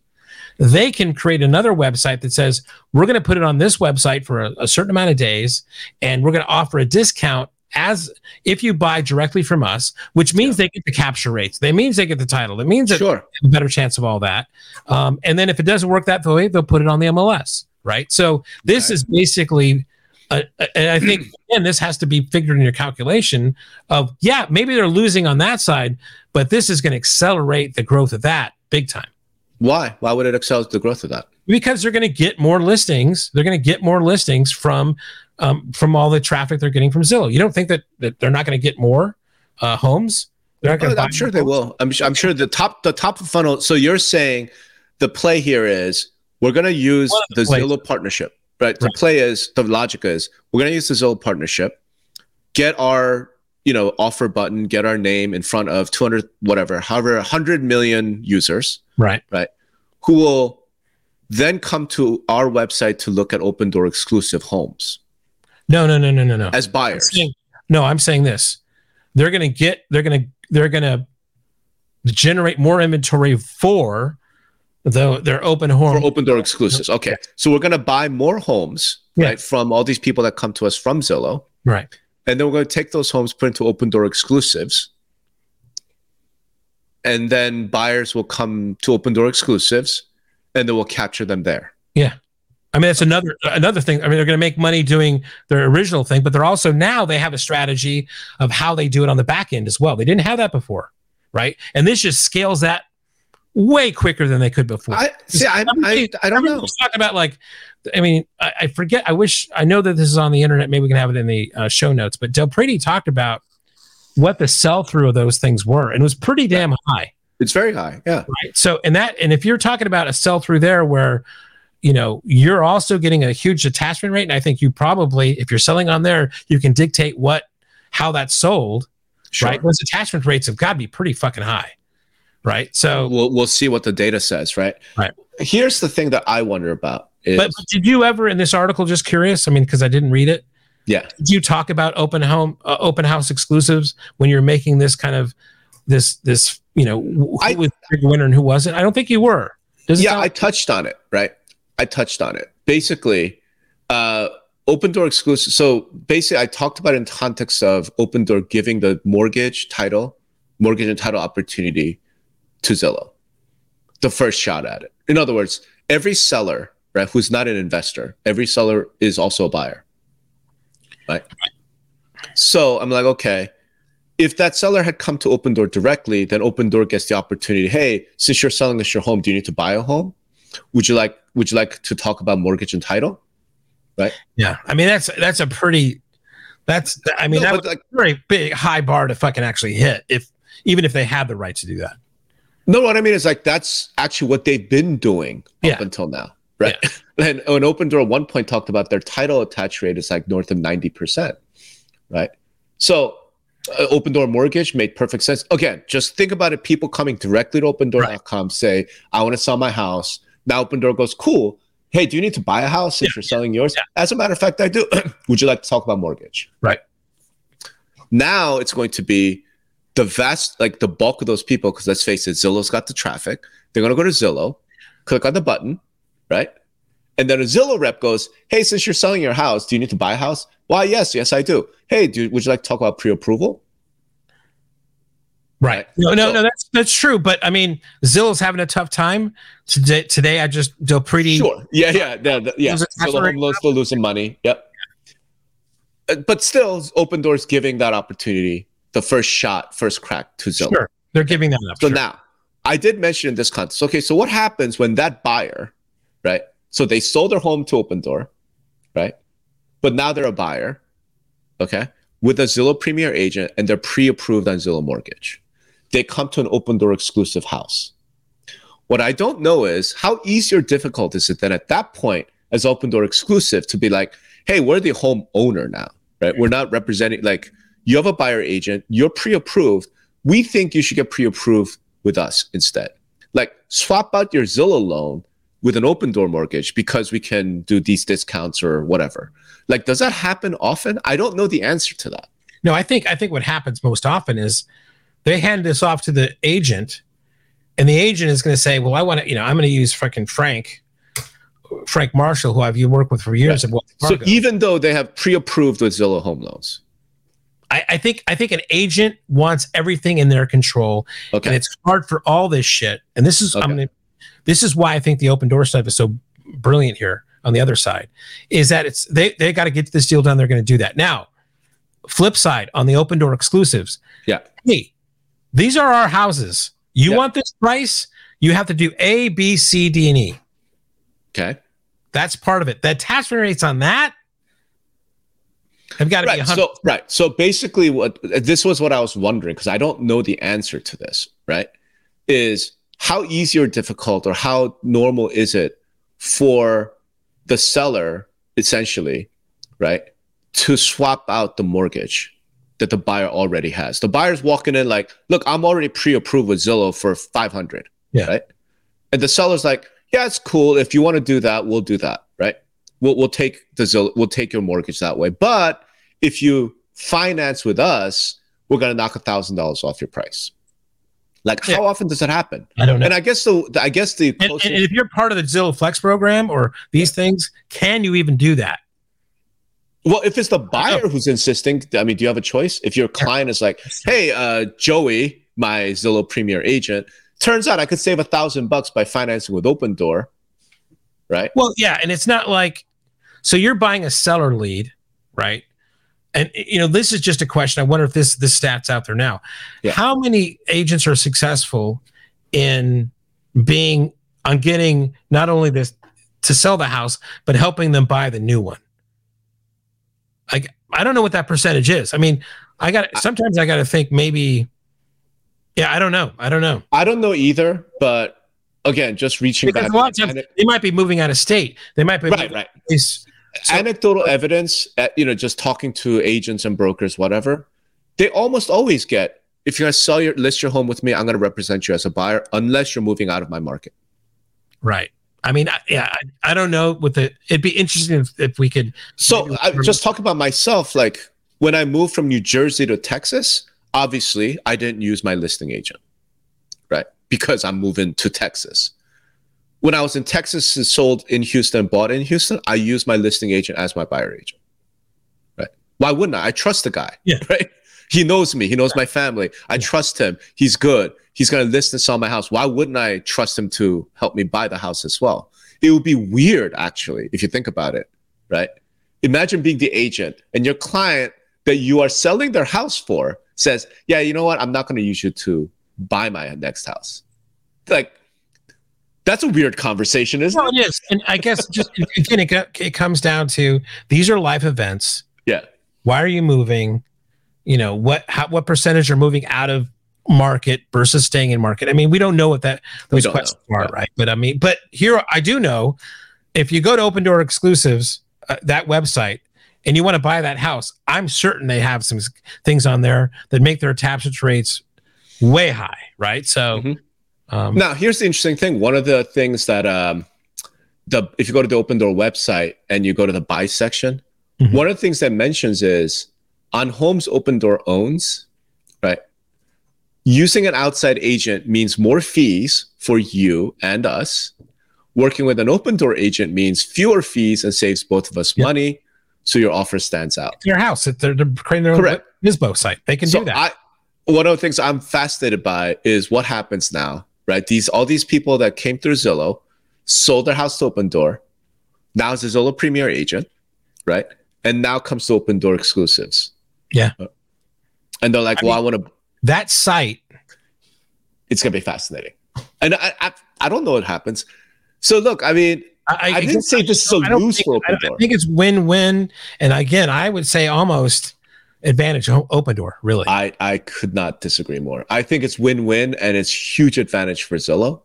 they can create another website that says, we're going to put it on this website for a certain amount of days, and we're going to offer a discount as if you buy directly from us, which means they get the capture rates. That means they get the title. It means that they have a better chance of all that. And then if it doesn't work that way, they'll put it on the MLS, right? So this is basically, and I think, again, this has to be figured in your calculation of, maybe they're losing on that side, but this is going to accelerate the growth of that big time. Why? Why would it accelerate the growth of that? Because they're going to get more listings. They're going to get more listings from all the traffic they're getting from Zillow. You don't think that they're not going to get more homes? They're not I'm sure they will. I'm sure the top of funnel. So you're saying the play here is we're going to use the Zillow partnership, right? The play is, the logic is, we're going to use the Zillow partnership, get our offer button, get our name in front of 200, 100 million users. Right. Who will then come to our website to look at Opendoor exclusive homes. No. As buyers. I'm saying this. They're going to generate more inventory for their open home. For Opendoor exclusives. Okay. So we're going to buy more homes, right, from all these people that come to us from Zillow. Right. And then we're going to take those homes, put into Opendoor exclusives. And then buyers will come to Opendoor exclusives, and then we'll capture them there. Yeah. I mean, that's another thing. I mean, they're going to make money doing their original thing, but they're also now they have a strategy of how they do it on the back end as well. They didn't have that before, right? And this just scales that way quicker than they could before. I don't know. Talking about I forget. I know that this is on the internet. Maybe we can have it in the show notes. But Del Prete talked about what the sell through of those things were, and it was pretty damn high. It's very high, yeah. Right. So, and if you're talking about a sell through there where you're also getting a huge attachment rate. And I think you probably, if you're selling on there, you can dictate how that's sold, sure, right? Those attachment rates have got to be pretty fucking high, right? So we'll see what the data says, right? Right. Here's the thing that I wonder about. But did you ever, in this article, just curious, I mean, because I didn't read it. Yeah. Did you talk about open house exclusives when you're making this kind of, this who was the big winner and who wasn't? I don't think you were. I touched on it, right? Basically, Opendoor exclusive. So basically, I talked about it in context of Opendoor giving the mortgage and title opportunity to Zillow, the first shot at it. In other words, every seller, right, who's not an investor, every seller is also a buyer, right? So I'm like, okay, if that seller had come to Opendoor directly, then Opendoor gets the opportunity. Hey, since you're selling us your home, do you need to buy a home? Would you like to talk about mortgage and title, right? Yeah, I mean that's a very big high bar to fucking actually hit, even if they had the right to do that. No, what I mean is that's actually what they've been doing up until now, right? Yeah. And Opendoor at one point talked about their title attach rate is north of 90%, right? So Opendoor mortgage made perfect sense. Again, just think about it. People coming directly to Opendoor.com say, "I want to sell my house." Now Opendoor goes, cool. Hey, do you need to buy a house if you're selling yours? Yeah. As a matter of fact, I do. Would you like to talk about mortgage? Right. Now it's going to be the bulk of those people, because let's face it, Zillow's got the traffic. They're going to go to Zillow, click on the button, right? And then a Zillow rep goes, hey, since you're selling your house, do you need to buy a house? Why, yes, I do. Hey, would you like to talk about pre-approval? Right. No, that's true. But I mean, Zillow's having a tough time today. I just Del Prete. Sure. Yeah. Zillow home loans still losing money. Yep. Yeah. But still, Opendoor's giving that opportunity, the first shot, first crack to Zillow. Sure. They're giving that up. So now, I did mention in this context. Okay, so what happens when that buyer, right? So they sold their home to Opendoor, right? But now they're a buyer, okay, with a Zillow Premier agent, and they're pre-approved on Zillow Mortgage. They come to an Opendoor exclusive house. What I don't know is how easy or difficult is it then at that point as Opendoor exclusive to be like, hey, we're the home owner now, right? We're not representing, you have a buyer agent, you're pre-approved. We think you should get pre-approved with us instead. Swap out your Zillow loan with an Opendoor mortgage because we can do these discounts or whatever. Does that happen often? I don't know the answer to that. No, I think what happens most often is they hand this off to the agent, and the agent is going to say, well, I want to, I'm going to use fucking Frank Marshall, who I've worked with for years. Right. So even though they have pre-approved with Zillow home loans. I think an agent wants everything in their control, okay, and it's hard for all this shit. And this is, okay, this is why I think the Opendoor stuff is so brilliant here on the other side, is that it's they got to get this deal done. They're going to do that. Now, flip side on the Opendoor exclusives. Yeah. Hey, these are our houses. You want this price? You have to do A, B, C, D, and E. Okay. That's part of it. The attachment rates on that have got to be 100%. So basically this was what I was wondering, because I don't know the answer to this, right, is how easy or difficult or how normal is it for the seller, essentially, right, to swap out the mortgage that the buyer already has? The buyer's walking in look, I'm already pre-approved with Zillow for $500, right? And the seller's like, yeah, it's cool. If you want to do that, we'll do that, right? We'll take your mortgage that way. But if you finance with us, we're going to knock $1,000 off your price. Like, how often does that happen? I don't know. And I guess the closest... and if you're part of the Zillow Flex program or these things, can you even do that? Well, if it's the buyer who's insisting, I mean, do you have a choice? If your client is like, hey, Joey, my Zillow Premier agent, turns out I could save $1,000 by financing with Opendoor, right? Well, yeah, and it's not like, so you're buying a seller lead, right? And you know, this is just a question. I wonder if this stat's out there now. Yeah. How many agents are successful in being on getting not only this to sell the house, but helping them buy the new one? Like, I don't know what that percentage is. I mean, I got to think maybe. Yeah, I don't know. I don't know either. But again, just reaching because back. A lot of times they might be moving out of state. They might be right. So, anecdotal evidence, just talking to agents and brokers, whatever, they almost always get, if you're going to list your home with me, I'm going to represent you as a buyer unless you're moving out of my market. Right. I mean, I don't know. It'd be interesting if we could. So I just talk about myself. Like when I moved from New Jersey to Texas, obviously I didn't use my listing agent, right? Because I'm moving to Texas. When I was in Texas and sold in Houston, bought in Houston, I used my listing agent as my buyer agent, right? Why wouldn't I? I trust the guy, right? He knows me. He knows my family. I trust him. He's good. He's going to list and sell my house. Why wouldn't I trust him to help me buy the house as well? It would be weird, actually, if you think about it, right? Imagine being the agent and your client that you are selling their house for says, yeah, you know what? I'm not going to use you to buy my next house. Like, that's a weird conversation, isn't it? Well, it is. And I guess just again, it comes down to these are life events. Yeah. Why are you moving? You know, what percentage are moving out of market versus staying in market? I mean, we don't know what those questions are, right? But I mean, here I do know if you go to Opendoor Exclusives, that website, and you want to buy that house, I'm certain they have some things on there that make their attachment rates way high, right? So. Mm-hmm. Now, here's the interesting thing. One of the things that if you go to the Opendoor website and you go to the buy section, mm-hmm. one of the things that mentions is on homes Opendoor owns, right? Using an outside agent means more fees for you and us. Working with an Opendoor agent means fewer fees and saves both of us money. So your offer stands out. It's your house. They're creating their own Nisbo site. They can do that. One of the things I'm fascinated by is what happens now. Right, all these people that came through Zillow, sold their house to Opendoor, now is a Zillow Premier agent, right? And now comes to Opendoor Exclusives. Yeah, and they're like, I want to that site. It's gonna be fascinating, and I don't know what happens. So look, I mean, I didn't say this is so loose for Opendoor. I think it's win-win, and again, I would say almost. Advantage Opendoor, really. I could not disagree more. I think it's win-win and it's huge advantage for Zillow,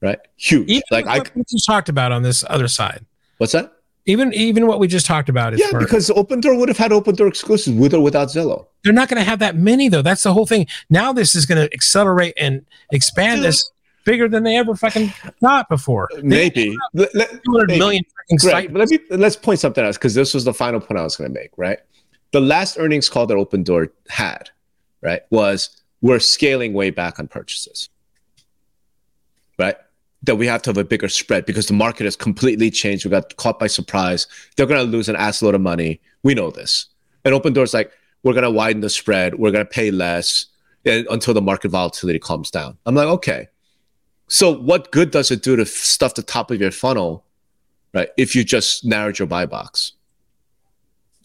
right? Huge. Even like what we just talked about on this other side. What's that? Even what we just talked about is because Opendoor would have had Opendoor Exclusives with or without Zillow. They're not going to have that many though. That's the whole thing. Now this is going to accelerate and expand this bigger than they ever fucking thought before. Maybe 200 million fucking sites. Let's point something else because this was the final point I was going to make, right? The last earnings call that Opendoor had, right, was we're scaling way back on purchases, right? That we have to have a bigger spread because the market has completely changed. We got caught by surprise. They're going to lose an ass load of money. We know this. And Opendoor's like, we're going to widen the spread. We're going to pay less until the market volatility calms down. I'm like, okay. So what good does it do to stuff the top of your funnel, right, if you just narrowed your buy box?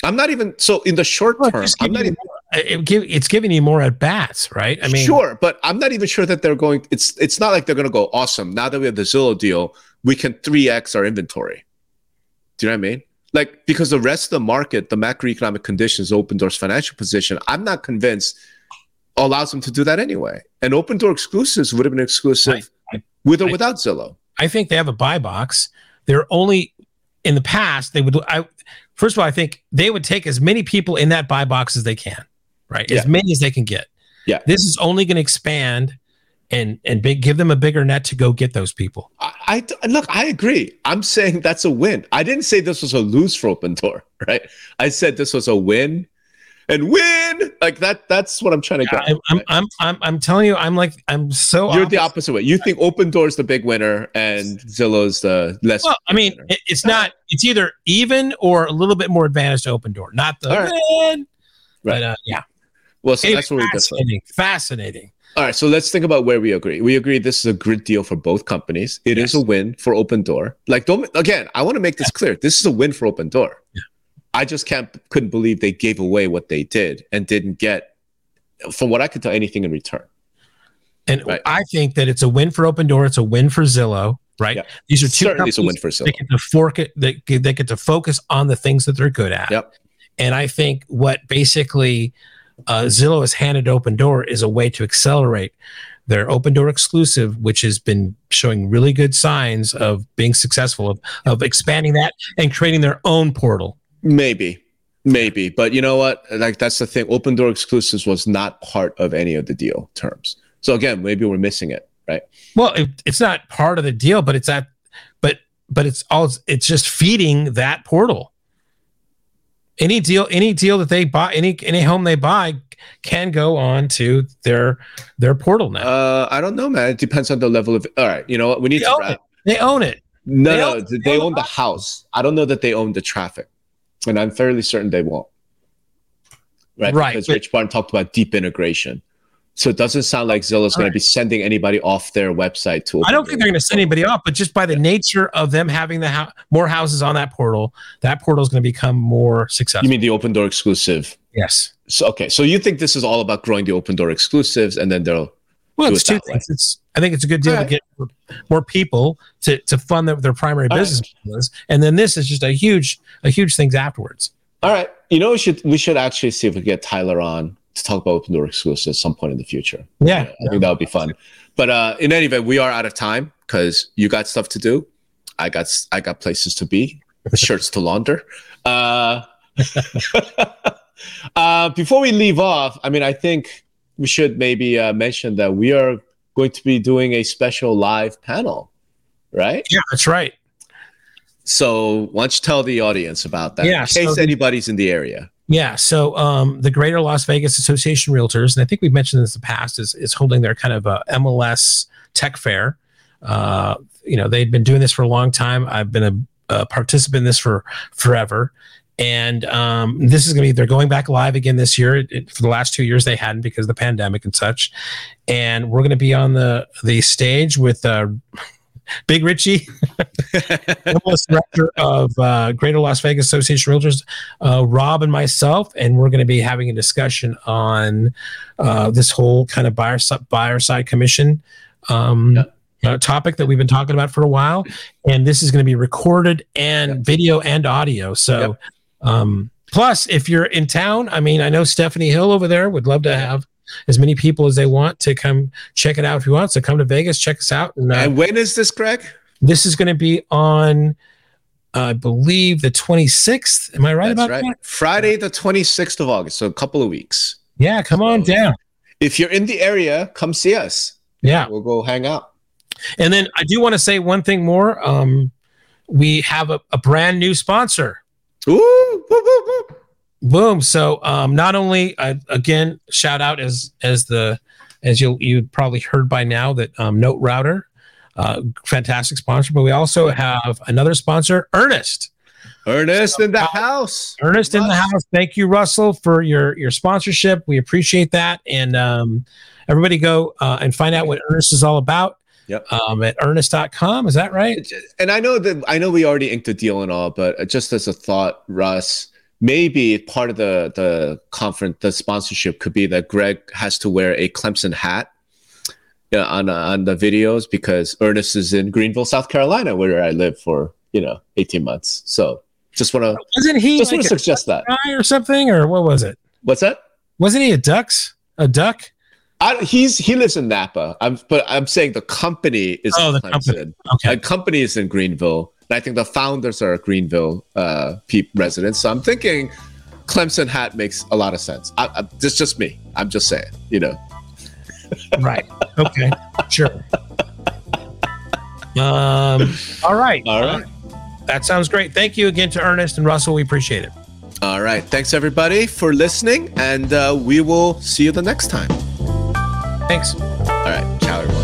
I'm not even so in the short term. I'm not even. It's giving you more at bats, right? I mean, sure, but I'm not even sure that they're going. It's not like they're going to go awesome. Now that we have the Zillow deal, we can 3x our inventory. Do you know what I mean? Like because the rest of the market, the macroeconomic conditions, Opendoor's financial position, I'm not convinced allows them to do that anyway. And Opendoor Exclusives would have been exclusive with or without Zillow. I think they have a buy box. They're only in the past they would. First of all, I think they would take as many people in that buy box as they can, right? Yeah. As many as they can get. Yeah. This is only going to expand and big, give them a bigger net to go get those people. I look, I agree. I'm saying that's a win. I didn't say this was a lose for Opendoor, right? I said this was a win and win like that. That's what I'm trying to get. I'm telling you, I'm so you're opposite. The opposite way. You think Opendoor is the big winner and Zillow's the less. Well, I mean, winner. It's not. It's either even or a little bit more advantage to Opendoor. Not the right. Win, right? But, yeah. Well, so that's where we differ. Fascinating. All right, so let's think about where we agree. We agree this is a great deal for both companies. It is a win for Opendoor. Like, don't again. I want to make this clear. This is a win for Opendoor. Yeah. I just couldn't believe they gave away what they did and didn't get, from what I could tell, anything in return. And right? I think that it's a win for Opendoor. It's a win for Zillow. Right? Yeah. These are two companies. It's a win for Zillow. They get to they get to focus on the things that they're good at. Yep. And I think what basically. Zillow has handed Opendoor is a way to accelerate their Opendoor exclusive, which has been showing really good signs of being successful, of expanding that and creating their own portal. Maybe. But you know what? Like, that's the thing. Opendoor exclusives was not part of any of the deal terms. So again, maybe we're missing it, right? Well, it's not part of the deal, but it's that, but it's just feeding that portal. Any deal that they buy, any home they buy can go on to their portal now. I don't know, man. It depends on the level of. All right, you know what? We need to wrap. They own it. No. They own the house. I don't know that they own the traffic, and I'm fairly certain they won't. Right. Because Rich Barton talked about deep integration, so it doesn't sound like Zillow's going to be sending anybody off their website to. I don't think they're going to send anybody off, but just by the nature of them having the more houses on that portal is going to become more successful. You mean the Opendoor exclusive? Yes. So okay, so you think this is all about growing the Opendoor exclusives, and then they'll. Well, it's two things. I think it's a good deal to get more people to fund their primary business, and then this is just a huge thing afterwards. All right, you know we should actually see if we get Tyler on. To talk about Opendoor exclusives at some point in the future. Yeah. I think that would be fun. But in any event, we are out of time because you got stuff to do. I got places to be, shirts to launder. Before we leave off, I mean, I think we should maybe mention that we are going to be doing a special live panel, right? Yeah, that's right. So why don't you tell the audience about that in case anybody's in the area. Yeah, so the Greater Las Vegas Association Realtors, and I think we've mentioned this in the past, is holding their kind of a MLS tech fair. You know, they've been doing this for a long time. I've been a participant in this for forever. And this is going to be, they're going back live again this year. For the last 2 years, they hadn't because of the pandemic and such. And we're going to be on the stage with... Big Richie, director of Greater Las Vegas Association Realtors, Rob and myself, and we're going to be having a discussion on this whole kind of buyer side commission topic that we've been talking about for a while. And this is going to be recorded and video and audio. So, plus, if you're in town, I mean, I know Stephanie Hill over there would love to have as many people as they want to come check it out. If you want, so come to Vegas, check us out. And when is this, Greg? This is going to be on, I believe, the 26th. Am I right about that? Friday, the 26th of August. So a couple of weeks. Yeah, come on down. If you're in the area, come see us. Yeah. We'll go hang out. And then I do want to say one thing more. We have a brand new sponsor. Ooh, woo, woo, woo. Boom. So not only again, shout out as you probably heard by now that Note Router, fantastic sponsor, but we also have another sponsor, Earnest. Earnest in the house. Earnest in the house. Thank you, Russell, for your sponsorship. We appreciate that. And everybody go and find out what Earnest is all about. Yep. At Earnest.com. Is that right? And I know we already inked a deal and all, but just as a thought, Russ. Maybe part of the conference, the sponsorship could be that Greg has to wear a Clemson hat on the videos because Ernest is in Greenville, South Carolina, where I live for 18 months. So just want to suggest that guy or something, or what was it? What's that? Wasn't he a duck? He lives in Napa. I'm saying the company is in Clemson. Company. Okay. The company is in Greenville. And I think the founders are Greenville residents. So I'm thinking Clemson hat makes a lot of sense. It's just me. I'm just saying, Right. Okay. Sure. All right. All right. That sounds great. Thank you again to Ernest and Russell. We appreciate it. All right. Thanks, everybody, for listening. And we will see you the next time. Thanks. All right. Ciao, everyone.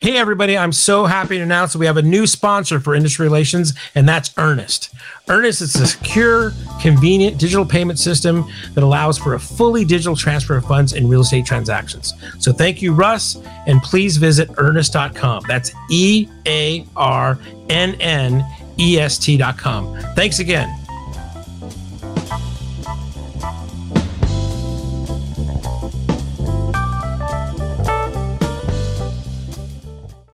Hey, everybody. I'm so happy to announce that we have a new sponsor for industry relations, and that's Earnest. Earnest is a secure, convenient digital payment system that allows for a fully digital transfer of funds in real estate transactions. So thank you, Russ, and please visit Earnest.com. That's EARNNEST.com. Thanks again.